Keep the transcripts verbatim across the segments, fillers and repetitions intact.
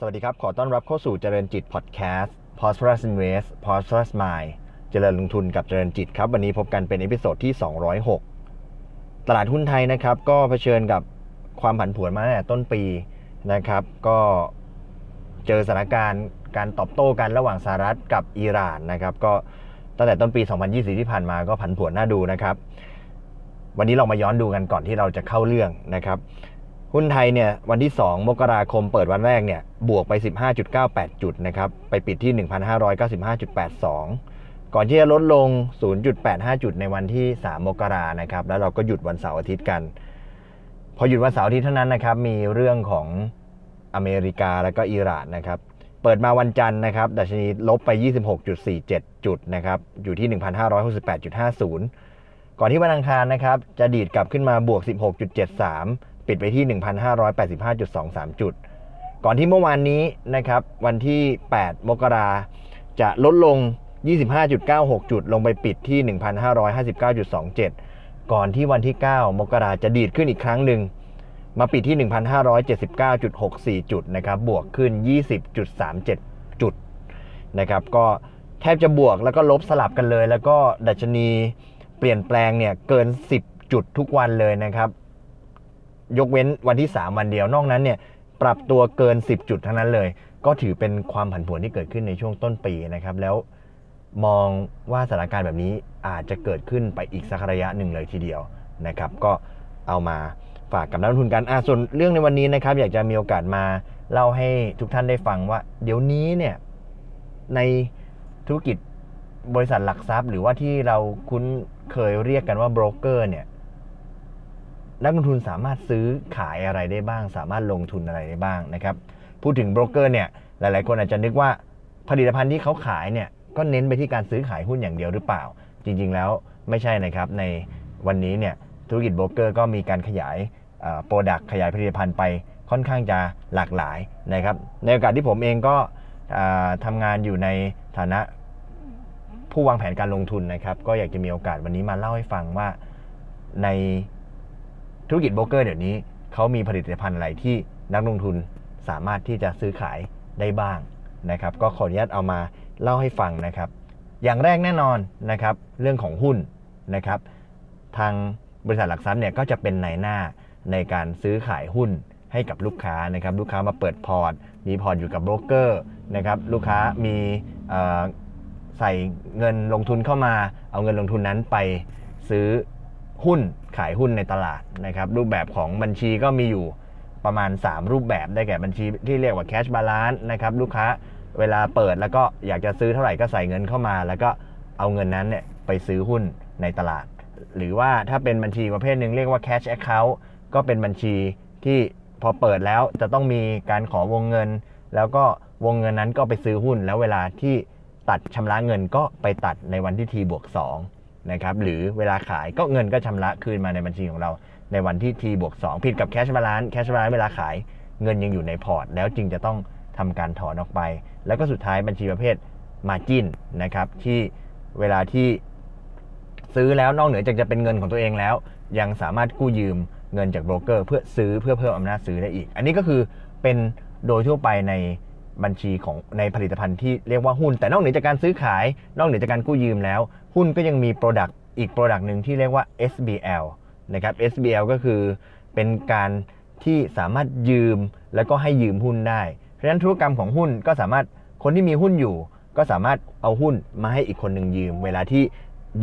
สวัสดีครับขอต้อนรับเข้าสู่เจริญจิตพอดแคสต์ Posturas Invest Posturas Mind เจริญลงทุนกับเจริญจิตครับวันนี้พบกันเป็นเอพิโซดที่สองร้อยหกตลาดหุ้นไทยนะครับก็เผชิญกับความผันผวนมาตั้งแต่ต้นปีนะครับก็เจอสถานการณ์การตอบโต้กันระหว่างสหรัฐกับอิหร่านนะครับก็ตั้งแต่ต้นปีสองพันยี่สิบที่ผ่านมาก็ผันผวนน่าดูนะครับวันนี้เรามาย้อนดูกันก่อนที่เราจะเข้าเรื่องนะครับหุ้นไทยเนี่ยวันที่สองมกราคมเปิดวันแรกเนี่ยบวกไป สิบห้าจุดเก้าแปด จุดนะครับไปปิดที่ หนึ่งพันห้าร้อยเก้าสิบห้าจุดแปดสอง ก่อนที่จะลดลง ศูนย์จุดแปดห้า จุดในวันที่สามมกรานะครับแล้วเราก็หยุดวันเสาร์อาทิตย์กันพอหยุดวันเสาร์อาทิตย์เท่านั้นนะครับมีเรื่องของอเมริกาแล้วก็อิหร่านนะครับเปิดมาวันจันทร์นะครับดัชนีลบไป ยี่สิบหกจุดสี่เจ็ด จุดนะครับอยู่ที่ หนึ่งพันห้าร้อยหกสิบแปดจุดห้าศูนย์ ก่อนที่วันอังคารนะครับจะดีดกลับขึ้นมาบวก สิบหกจุดเจ็ดสามปิดไปที่ หนึ่งพันห้าร้อยแปดสิบห้าจุดสองสาม จุดก่อนที่เมื่อวานนี้นะครับวันที่แปดมกราจะลดลง ยี่สิบห้าจุดเก้าหก จุดลงไปปิดที่ หนึ่งพันห้าร้อยห้าสิบเก้าจุดสองเจ็ด ก่อนที่วันที่เก้ามกราจะดีดขึ้นอีกครั้งหนึ่งมาปิดที่ หนึ่งพันห้าร้อยเจ็ดสิบเก้าจุดหกสี่ จุดนะครับบวกขึ้น ยี่สิบจุดสามเจ็ด จุดนะครับก็แทบจะบวกแล้วก็ลบสลับกันเลยแล้วก็ดัชนีเปลี่ยนแปลงเนี่ยเกินสิบจุดทุกวันเลยนะครับยกเว้นวันที่สามวันเดียวนอกนั้นเนี่ยปรับตัวเกินสิบจุดทั้งนั้นเลยก็ถือเป็นความผันผวนที่เกิดขึ้นในช่วงต้นปีนะครับแล้วมองว่าสถานการณ์แบบนี้อาจจะเกิดขึ้นไปอีกสักระยะหนึ่งเลยทีเดียวนะครับก็เอามาฝากกับนักลงทุนกันอ่ะส่วนเรื่องในวันนี้นะครับอยากจะมีโอกาสมาเล่าให้ทุกท่านได้ฟังว่าเดี๋ยวนี้เนี่ยในธุรกิจบริษัทหลักทรัพย์หรือว่าที่เราคุ้นเคยเรียกกันว่าโบรกเกอร์เนี่ยนักลงทุนสามารถซื้อขายอะไรได้บ้างสามารถลงทุนอะไรได้บ้างนะครับพูดถึงโบรกเกอร์เนี่ยหลายๆคนอาจจะนึกว่าผลิตภัณฑ์ที่เขาขายเนี่ยก็เน้นไปที่การซื้อขายหุ้นอย่างเดียวหรือเปล่าจริงๆแล้วไม่ใช่นะครับในวันนี้เนี่ยธุรกิจโบรกเกอร์ก็มีการขยายเอ่อ product ขยายผลิตภัณฑ์ไปค่อนข้างจะหลากหลายนะครับในโอกาสที่ผมเองก็เอ่อทำงานอยู่ในฐานะผู้วางแผนการลงทุนนะครับก็อยากจะมีโอกาสวันนี้มาเล่าให้ฟังว่าในธุรกิจโบรกเกอร์เดี๋ยวนี้เขามีผลิตภัณฑ์อะไรที่นักลงทุนสามารถที่จะซื้อขายได้บ้างนะครับก็ขออนุญาตเอามาเล่าให้ฟังนะครับอย่างแรกแน่นอนนะครับเรื่องของหุ้นนะครับทางบริษัทหลักทรัพย์เนี่ยก็จะเป็นนายหน้าในการซื้อขายหุ้นให้กับลูกค้านะครับลูกค้ามาเปิดพอร์ตมีพอร์ตอยู่กับโบรกเกอร์นะครับลูกค้ามีเอ่อใส่เงินลงทุนเข้ามาเอาเงินลงทุนนั้นไปซื้อหุ้นขายหุ้นในตลาดนะครับรูปแบบของบัญชีก็มีอยู่ประมาณสามรูปแบบได้แก่บัญชีที่เรียกว่า cash balance นะครับลูกค้าเวลาเปิดแล้วก็อยากจะซื้อเท่าไหร่ก็ใส่เงินเข้ามาแล้วก็เอาเงินนั้นเนี่ยไปซื้อหุ้นในตลาดหรือว่าถ้าเป็นบัญชีประเภทนึงเรียกว่า cash account ก็เป็นบัญชีที่พอเปิดแล้วจะต้องมีการขอวงเงินแล้วก็วงเงินนั้นก็ไปซื้อหุ้นแล้วเวลาที่ตัดชำระเงินก็ไปตัดในวันที่ ทีบวกสองนะครับหรือเวลาขายก็เงินก็ชำระคืนมาในบัญชีของเราในวันที่ ทีบวกสอง ผิดกับ cash balance cash balance เวลาขายเงินยังอยู่ในพอร์ตแล้วจึงจะต้องทำการถอนออกไปแล้วก็สุดท้ายบัญชีประเภท margin นะครับที่เวลาที่ซื้อแล้วนอกเหนือจากจะเป็นเงินของตัวเองแล้วยังสามารถกู้ยืมเงินจากโบรกเกอร์เพื่อซื้อเพื่อเพิ่มอำนาจซื้อได้อีกอันนี้ก็คือเป็นโดยทั่วไปในบัญชีของในผลิตภัณฑ์ที่เรียกว่าหุ้นแต่นอกเหนือจากการซื้อขายนอกเหนือจากการกู้ยืมแล้วหุ้นก็ยังมี product อีก product นึงที่เรียกว่า เอส บี แอล นะครับ เอส บี แอล ก็คือเป็นการที่สามารถยืมแล้วก็ให้ยืมหุ้นได้เพราะฉะนั้นธุรกรรมของหุ้นก็สามารถคนที่มีหุ้นอยู่ก็สามารถเอาหุ้นมาให้อีกคนนึงยืมเวลาที่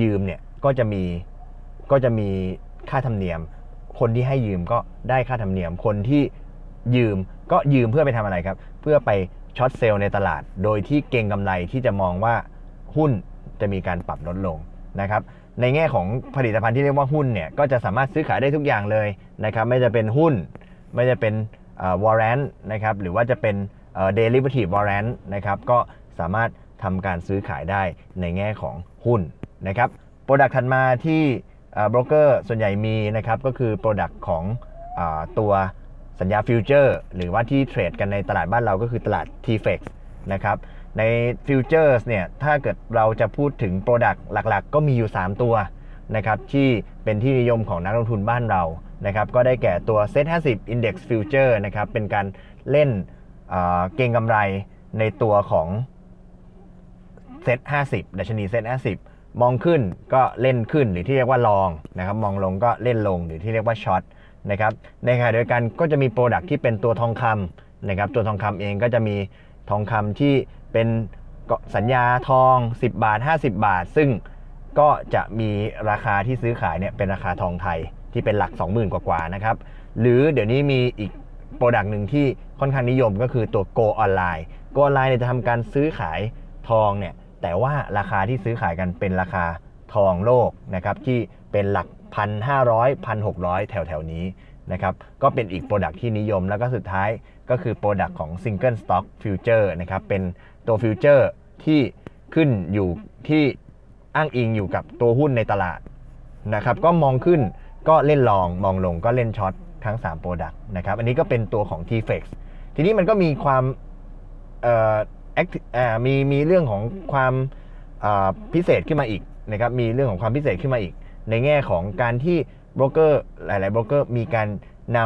ยืมเนี่ยก็จะมีก็จะมีค่าธรรมเนียมคนที่ให้ยืมก็ได้ค่าธรรมเนียมคนที่ยืมก็ยืมเพื่อไปทำอะไรครับเพื่อไปช็อตเซลล์ในตลาดโดยที่เก็งกำไรที่จะมองว่าหุ้นจะมีการปรับลดลงนะครับในแง่ของผลิตภัณฑ์ที่เรียกว่าหุ้นเนี่ยก็จะสามารถซื้อขายได้ทุกอย่างเลยนะครับไม่จะเป็นหุ้นไม่จะเป็นเอ่อ warrant นะครับหรือว่าจะเป็นเอ่อ derivative warrant นะครับก็สามารถทำการซื้อขายได้ในแง่ของหุ้นนะครับ product ถัดมาที่เอ่อ broker ส่วนใหญ่มีนะครับก็คือ product ของเอ่อตัวสัญญาฟิวเจอร์หรือว่าที่เทรดกันในตลาดบ้านเราก็คือตลาด ที เอฟ อี เอ็กซ์ นะครับในฟิวเจอร์สเนี่ยถ้าเกิดเราจะพูดถึง product หลักๆก็มีอยู่สามตัวนะครับที่เป็นที่นิยมของนักลงทุนบ้านเรานะครับก็ได้แก่ตัว เซ็ต ห้าสิบ Index Future นะครับเป็นการเล่น เก็งกำไรในตัวของ เซ็ตห้าสิบ ดัชนี เซ็ตห้าสิบ มองขึ้นก็เล่นขึ้นหรือที่เรียกว่าลองนะครับมองลงก็เล่นลงหรือที่เรียกว่าช็อตนะครับในขณะเดียวกันก็จะมีโปรดักต์ที่เป็นตัวทองคำนะครับตัวทองคำเองก็จะมีทองคำที่เป็นสัญญาทองสิบบาทห้าสิบบาทซึ่งก็จะมีราคาที่ซื้อขายเนี่ยเป็นราคาทองไทยที่เป็นหลัก สองหมื่น กว่าๆนะครับหรือเดี๋ยวนี้มีอีกโปรดักต์นึงที่ค่อนข้างนิยมก็คือตัว Go Online Go Online เนี่ยจะทำการซื้อขายทองเนี่ยแต่ว่าราคาที่ซื้อขายกันเป็นราคาทองโลกนะครับที่เป็นหลัก หนึ่งพันห้าร้อย หนึ่งพันหกร้อย แถวๆนี้นะครับก็เป็นอีกโปรดักต์ที่นิยมแล้วก็สุดท้ายก็คือโปรดักต์ของ Single Stock Future นะครับเป็นตัวฟิวเจอร์ที่ขึ้นอยู่ที่อ้างอิงอยู่กับตัวหุ้นในตลาดนะครับก็มองขึ้นก็เล่นลองมองลงก็เล่นช็อตทั้งสาม Product นะครับอันนี้ก็เป็นตัวของ ที เอฟ อี เอ็กซ์ ทีนี้มันก็มีความเอ่อ active อ่ามีมีเรื่องของความอ่าพิเศษขึ้นมาอีกนะครับมีเรื่องของความพิเศษขึ้นมาอีกในแง่ของการที่โบรกเกอร์หลายๆโบรกเกอร์มีการน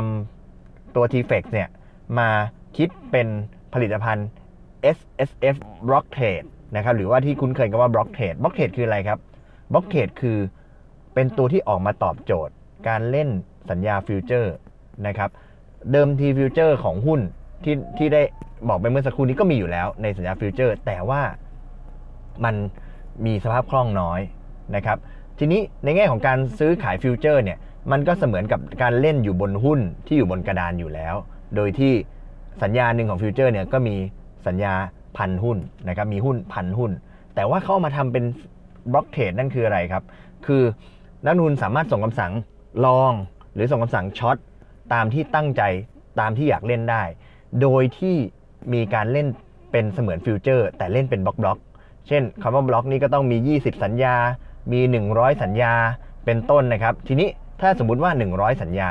ำตัว ที เอฟ อี เอ็กซ์ เนี่ยมาคิดเป็นผลิตภัณฑ์ เอส เอส เอฟ Block Trade นะครับหรือว่าที่คุ้นเคยกันว่า Block Trade Block Trade คืออะไรครับ Block Trade คือเป็นตัวที่ออกมาตอบโจทย์การเล่นสัญญาฟิวเจอร์นะครับเดิมทีฟิวเจอร์ของหุ้นที่ที่ได้บอกไปเมื่อสักครู่นี้ก็มีอยู่แล้วในสัญญาฟิวเจอร์แต่ว่ามันมีสภาพคล่องน้อยนะครับทีนี้ในแง่ของการซื้อขายฟิวเจอร์เนี่ยมันก็เสมือนกับการเล่นอยู่บนหุ้นที่อยู่บนกระดานอยู่แล้วโดยที่สัญญาหนึ่งของฟิวเจอร์เนี่ยก็มีสัญญาพันหุ้นนะครับมีหุ้นพันหุ้นแต่ว่าเขามาทำเป็นบล็อกเทรดนั่นคืออะไรครับคือนักลงทุนสามารถส่งคำสั่งลองหรือส่งคำสั่งช็อตตามที่ตั้งใจตามที่อยากเล่นได้โดยที่มีการเล่นเป็นเสมือนฟิวเจอร์แต่เล่นเป็นบล็อกๆเช่นคำว่าบล็อกนี้ก็ต้องมียี่สิบสัญญามีหนึ่งร้อยสัญญาเป็นต้นนะครับทีนี้ถ้าสมมุติว่าหนึ่งร้อยสัญญา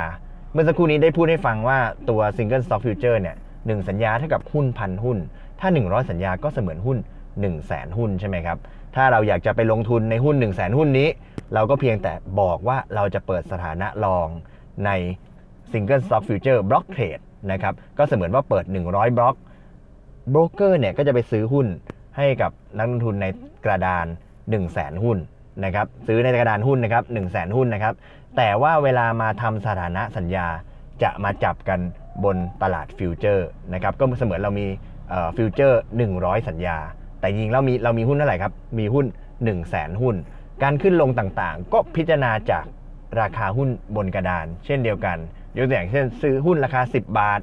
เมื่อสักครู่นี้ได้พูดให้ฟังว่าตัว Single Stock Future เนี่ยหนึ่งสัญญาเท่ากับหุ้น หนึ่งพัน หุ้นถ้าหนึ่งร้อยสัญญาก็เสมือนหุ้น หนึ่งแสน หุ้นใช่ไหมครับถ้าเราอยากจะไปลงทุนในหุ้น หนึ่งแสน หุ้นนี้เราก็เพียงแต่บอกว่าเราจะเปิดสถานะลองใน Single Stock Future Block Trade นะครับก็เสมือนว่าเปิดหนึ่งร้อยบล็อกโบรกเกอร์เนี่ยก็จะไปซื้อหุ้นให้กับนักลงทุนในกระดาน หนึ่งแสน หุ้นนะครับซื้อในกระดานหุ้นนะครับ หนึ่งแสน หุ้นนะครับแต่ว่าเวลามาทำสถานะสัญญาจะมาจับกันบนตลาดฟิวเจอร์นะครับก็เสมือนเรามีฟิวเจอร์หนึ่งร้อยสัญญาแต่จริงแล้วมีเรามีหุ้นเท่าไหร่ครับมีหุ้น หนึ่งแสน หุ้นการขึ้นลงต่างๆก็พิจารณาจากราคาหุ้นบนกระดานเช่นเดียวกันยกตัวอย่างเช่นซื้อหุ้นราคาสิบบาท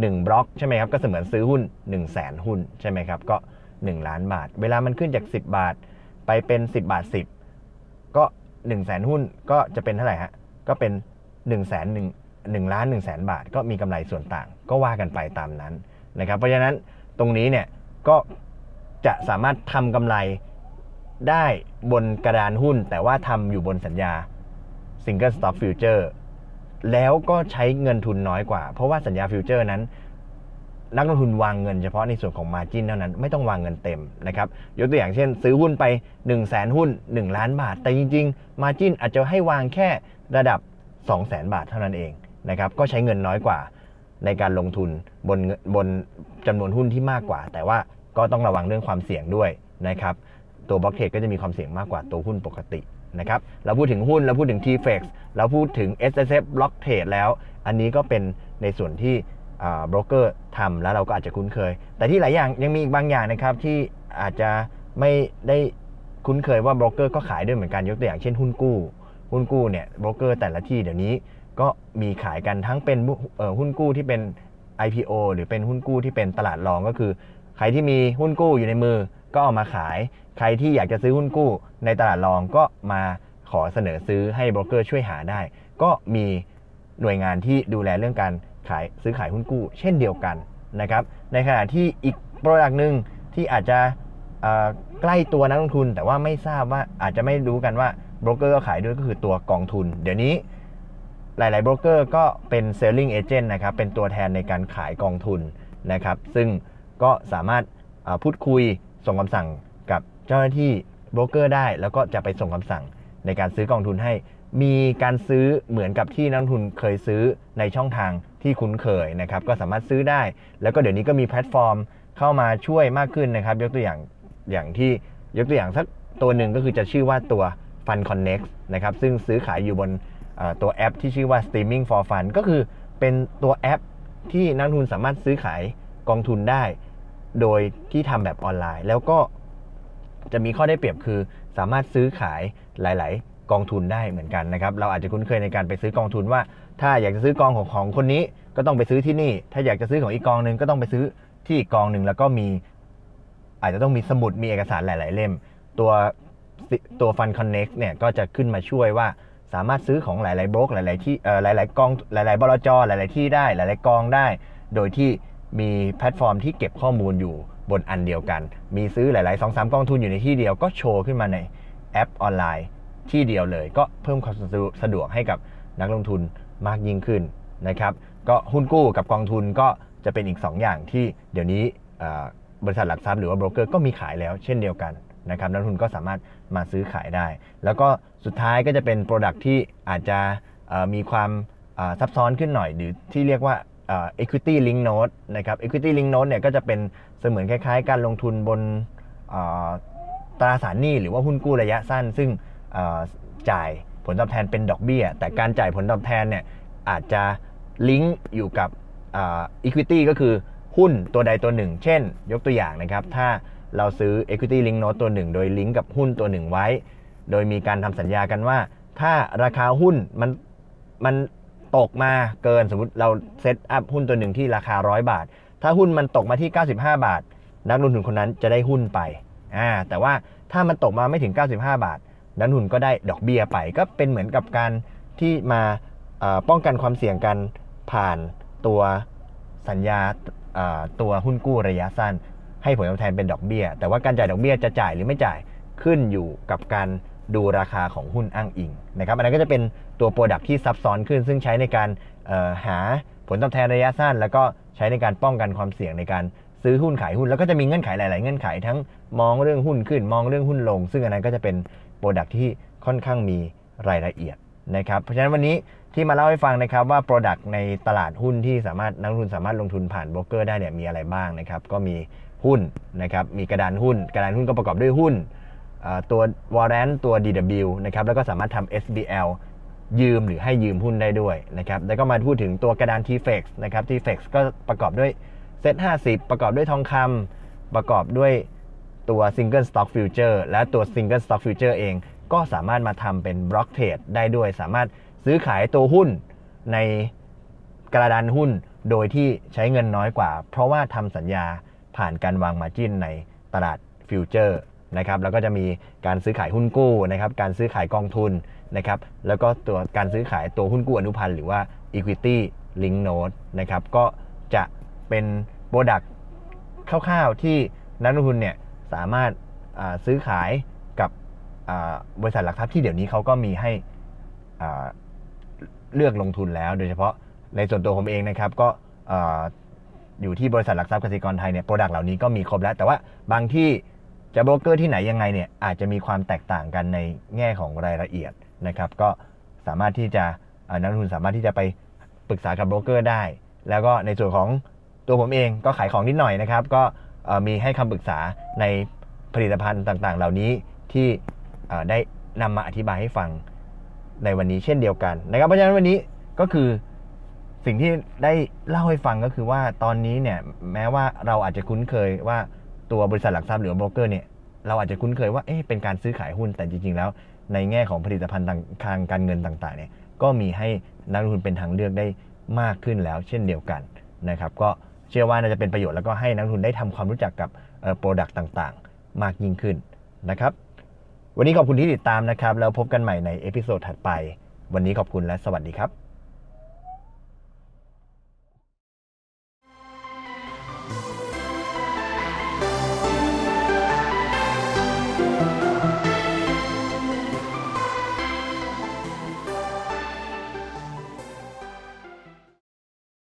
หนึ่งบล็อกใช่ไหมครับก็เสมือนซื้อหุ้น หนึ่งแสน หุ้นใช่ไหมครับก็หนึ่งล้านบาทเวลามันขึ้นจากสิบบาทไปเป็นสิบบาทสิบก็ หนึ่งแสน หุ้นก็จะเป็นเท่าไหร่ฮะก็เป็น หนึ่งแสน หนึ่ง หนึ่งล้าน หนึ่งแสน บาทก็มีกำไรส่วนต่างก็ว่ากันไปตามนั้นนะครับเพราะฉะนั้นตรงนี้เนี่ยก็จะสามารถทำกำไรได้บนกระดานหุ้นแต่ว่าทำอยู่บนสัญญา Single Stock Future แล้วก็ใช้เงินทุนน้อยกว่าเพราะว่าสัญญาฟิวเจอร์นั้นนักลงทุนวางเงินเฉพาะในส่วนของ margin เท่านั้นไม่ต้องวางเงินเต็มนะครับยกตัวอย่างเช่นซื้อหุ้นไป หนึ่งแสน หุ้นหนึ่งล้านบาทแต่จริงๆ margin อาจจะให้วางแค่ระดับ สองแสน บาทเท่านั้นเองนะครับก็ใช้เงินน้อยกว่าในการลงทุนบนบนจำนวนหุ้นที่มากกว่าแต่ว่าก็ต้องระวังเรื่องความเสี่ยงด้วยนะครับตัวบล็อกเทรดก็จะมีความเสี่ยงมากกว่าตัวหุ้นปกตินะครับเราพูดถึงหุ้นเราพูดถึง ที เอฟ อี เอ็กซ์ เราพูดถึง เอส เอส เอฟ Block Trade แล้วอันนี้ก็เป็นในส่วนที่อ่าโบรกเกอร์ทำแล้วเราก็อาจจะคุ้นเคยแต่ที่หลายอย่างยังมีอีกบางอย่างนะครับที่อาจจะไม่ได้คุ้นเคยว่าโบรกเกอร์ก็ขายด้วยเหมือนกันยกตัวอย่างเช่นหุ้นกู้หุ้นกู้เนี่ยโบรกเกอร์แต่ละที่เดี๋ยวนี้ก็มีขายกันทั้งเป็นเอ่อหุ้นกู้ที่เป็น ไอ พี โอ หรือเป็นหุ้นกู้ที่เป็นตลาดรองก็คือใครที่มีหุ้นกู้อยู่ในมือก็เอามาขายใครที่อยากจะซื้อหุ้นกู้ในตลาดรองก็มาขอเสนอซื้อให้โบรกเกอร์ช่วยหาได้ก็มีหน่วยงานที่ดูแลเรื่องการขายซื้อขายหุ้นกู้เช่นเดียวกันนะครับในขณะที่อีกโปรดักต์นึงที่อาจจะเอ่อใกล้ตัวนักลงทุนแต่ว่าไม่ทราบว่าอาจจะไม่รู้กันว่าโบรกเกอร์ก็ขายด้วยก็คือตัวกองทุนเดี๋ยวนี้หลายๆโบรกเกอร์ก็เป็น selling agent นะครับเป็นตัวแทนในการขายกองทุนนะครับซึ่งก็สามารถพูดคุยส่งคำสั่งกับเจ้าหน้าที่โบรกเกอร์ได้แล้วก็จะไปส่งคำสั่งในการซื้อกองทุนให้ มีการซื้อเหมือนกับที่นักลงทุนเคยซื้อในช่องทางที่คุ้นเคยนะครับก็สามารถซื้อได้แล้วก็เดี๋ยวนี้ก็มีแพลตฟอร์มเข้ามาช่วยมากขึ้นนะครับยกตัวอย่างอย่างที่ยกตัวอย่างสักตัวหนึ่งก็คือจะชื่อว่าตัว Fun Connect นะครับซึ่งซื้อขายอยู่บนตัวแอปที่ชื่อว่า Streaming for Fun ก็คือเป็นตัวแอปที่นักลงทุนสามารถซื้อขายกองทุนได้โดยที่ทำแบบออนไลน์แล้วก็จะมีข้อได้เปรียบคือสามารถซื้อขายหลายๆกองทุนได้เหมือนกันนะครับเราอาจจะคุ้นเคยในการไปซื้อกองทุนว่าถ้าอยากจะซื้อกองของของคนนี้ก็ต้องไปซื้อที่นี่ถ้าอยากจะซื้อของอีกกองนึงก็ต้องไปซื้อที่อีกกองนึงแล้วก็มีอาจจะต้องมีสมุดมีเอกสารหลายๆเล่มตัวตัว Fund Connect เนี่ยก็จะขึ้นมาช่วยว่าสามารถซื้อของหลายๆโบรกหลายๆที่เอ่อหลายๆกองหลายๆบลจ.หลายๆที่ได้หลายๆกองได้โดยที่มีแพลตฟอร์มที่เก็บข้อมูลอยู่บนอันเดียวกันมีซื้อหลายๆ สองถึงสาม กองทุนอยู่ในที่เดียวก็โชว์ขึ้นมาในแอปออนไลน์ที่เดียวเลยก็เพิ่มความสะดวกให้กับนักลงทุนมากยิ่งขึ้นนะครับก็หุ้นกู้กับกองทุนก็จะเป็นอีกสองอย่างที่เดี๋ยวนี้บริษัทหลักทรัพย์หรือว่าโบรกเกอร์ก็มีขายแล้วเช่นเดียวกันนะครับนักลงทุนก็สามารถมาซื้อขายได้แล้วก็สุดท้ายก็จะเป็นโปรดักต์ที่อาจจะมีความซับซ้อนขึ้นหน่อยหรือที่เรียกว่าUh, equity link note นะครับ equity link note เนี่ยก็จะเป็นเสมือนคล้ายๆการลงทุนบน uh, ตราสารหนี้หรือว่าหุ้นกู้ระยะสั้นซึ่ง uh, จ่ายผลตอบแทนเป็นดอกเบี้ยแต่การจ่ายผลตอบแทนเนี่ยอาจจะลิงก์อยู่กับ uh, equity ก็คือหุ้นตัวใดตัวหนึ่งเช่นยกตัวอย่างนะครับถ้าเราซื้อ equity link note ตัวหนึ่งโดยลิงก์กับหุ้นตัวหนึ่งไว้โดยมีการทำสัญญากันว่าถ้าราคาหุ้นมันมันตกมาเกินสมมุติเราเซตอัพหุ้นตัวหนึ่งที่ราคาหนึ่งร้อยบาทถ้าหุ้นมันตกมาที่เก้าสิบห้าบาทนักลงทุนคนนั้นจะได้หุ้นไปอ่าแต่ว่าถ้ามันตกมาไม่ถึงเก้าสิบห้าบาทนักลงทุนก็ได้ดอกเบี้ยไปก็เป็นเหมือนกับการที่มาเอ่อป้องกันความเสี่ยงกันผ่านตัวสัญญาเอ่อตัวหุ้นกู้ระยะสั้นให้ผลตอบแทนเป็นดอกเบี้ยแต่ว่าการจ่ายดอกเบี้ยจะจ่ายหรือไม่จ่ายขึ้นอยู่กับการดูราคาของหุ้นอ้างอิงนะครับอันนั้นก็จะเป็นตัวโปรดักที่ซับซ้อนขึ้นซึ่งใช้ในการหาผลตอบแทนระยะสั้นแล้วก็ใช้ในการป้องกันความเสี่ยงในการซื้อหุ้นขายหุ้นแล้วก็จะมีเงื่อนไขหลายๆเงื่อนไขทั้งมองเรื่องหุ้นขึ้นมองเรื่องหุ้นลงซึ่งอันนั้นก็จะเป็นโปรดักที่ค่อนข้างมีรายละเอียดนะครับเพราะฉะนั้นวันนี้ที่มาเล่าให้ฟังนะครับว่าโปรดักในตลาดหุ้นที่สามารถนักลงทุนสามารถลงทุนผ่านโบรกเกอร์ได้เนี่ยมีอะไรบ้างนะครับก็มีหุ้นนะครับมีกระดานหุ้นกระดานหุ้นก็ประกอบด้วยหุ้นตัว warrant ตัว ดี ดับเบิลยู นะครับแล้วก็สามารถทำ เอส บี แอล ยืมหรือให้ยืมหุ้นได้ด้วยนะครับแล้วก็มาพูดถึงตัวกระดาน ที เอฟ อี เอ็กซ์ นะครับ ที เอฟ อี เอ็กซ์ ก็ประกอบด้วย เซ็ต ห้าสิบ ประกอบด้วยทองคำประกอบด้วยตัว Single Stock Future และตัว Single Stock Future เองก็สามารถมาทำเป็น Block Trade ได้ด้วยสามารถซื้อขายตัวหุ้นในกระดานหุ้นโดยที่ใช้เงินน้อยกว่าเพราะว่าทำสัญญาผ่านการวาง Margin ในตลาด Futureนะครับแล้วก็จะมีการซื้อขายหุ้นกู้นะครับการซื้อขายกองทุนนะครับแล้วก็ตัวการซื้อขายตัวหุ้นกู้อนุพันธ์หรือว่า equity link note นะครับก็จะเป็นโปรดักต์คร่าวๆที่นักลงทุนเนี่ยสามารถซื้อขายกับบริษัทหลักทรัพย์ที่เดี๋ยวนี้เขาก็มีให้เลือกลงทุนแล้วโดยเฉพาะในส่วนตัวผมเองนะครับก็อยู่ที่บริษัทหลักทรัพย์กสิกรไทยเนี่ยโปรดักต์เหล่านี้ก็มีครบแล้วแต่ว่าบางที่จะโบรกเกอร์ที่ไหนยังไงเนี่ยอาจจะมีความแตกต่างกันในแง่ของรายละเอียดนะครับก็สามารถที่จะนักลงทุนสามารถที่จะไปปรึกษากับโบรกเกอร์ได้แล้วก็ในส่วนของตัวผมเองก็ขายของนิดหน่อยนะครับก็มีให้คำปรึกษาในผลิตภัณฑ์ต่างๆเหล่านี้ที่ได้นำมาอธิบายให้ฟังในวันนี้เช่นเดียวกันนะครับเพราะฉะนั้นวันนี้ก็คือสิ่งที่ได้เล่าให้ฟังก็คือว่าตอนนี้เนี่ยแม้ว่าเราอาจจะคุ้นเคยว่าตัวบริษัทหลักทรัพย์หรือโบรกเกอร์เนี่ยเราอาจจะคุ้นเคยว่าเอ๊ะเป็นการซื้อขายหุ้นแต่จริงๆแล้วในแง่ของผลิตภัณฑ์ทางการเงินต่างๆเนี่ยก็มีให้นักลงทุนเป็นทางเลือกได้มากขึ้นแล้วเช่นเดียวกันนะครับก็เชื่อว่าน่าจะเป็นประโยชน์แล้วก็ให้นักลงทุนได้ทำความรู้จักกับเอ่อ product ต่างๆมากยิ่งขึ้นนะครับวันนี้ขอบคุณที่ติดตามนะครับแล้วพบกันใหม่ในเอพิโซดถัดไปวันนี้ขอบคุณและสวัสดีครับ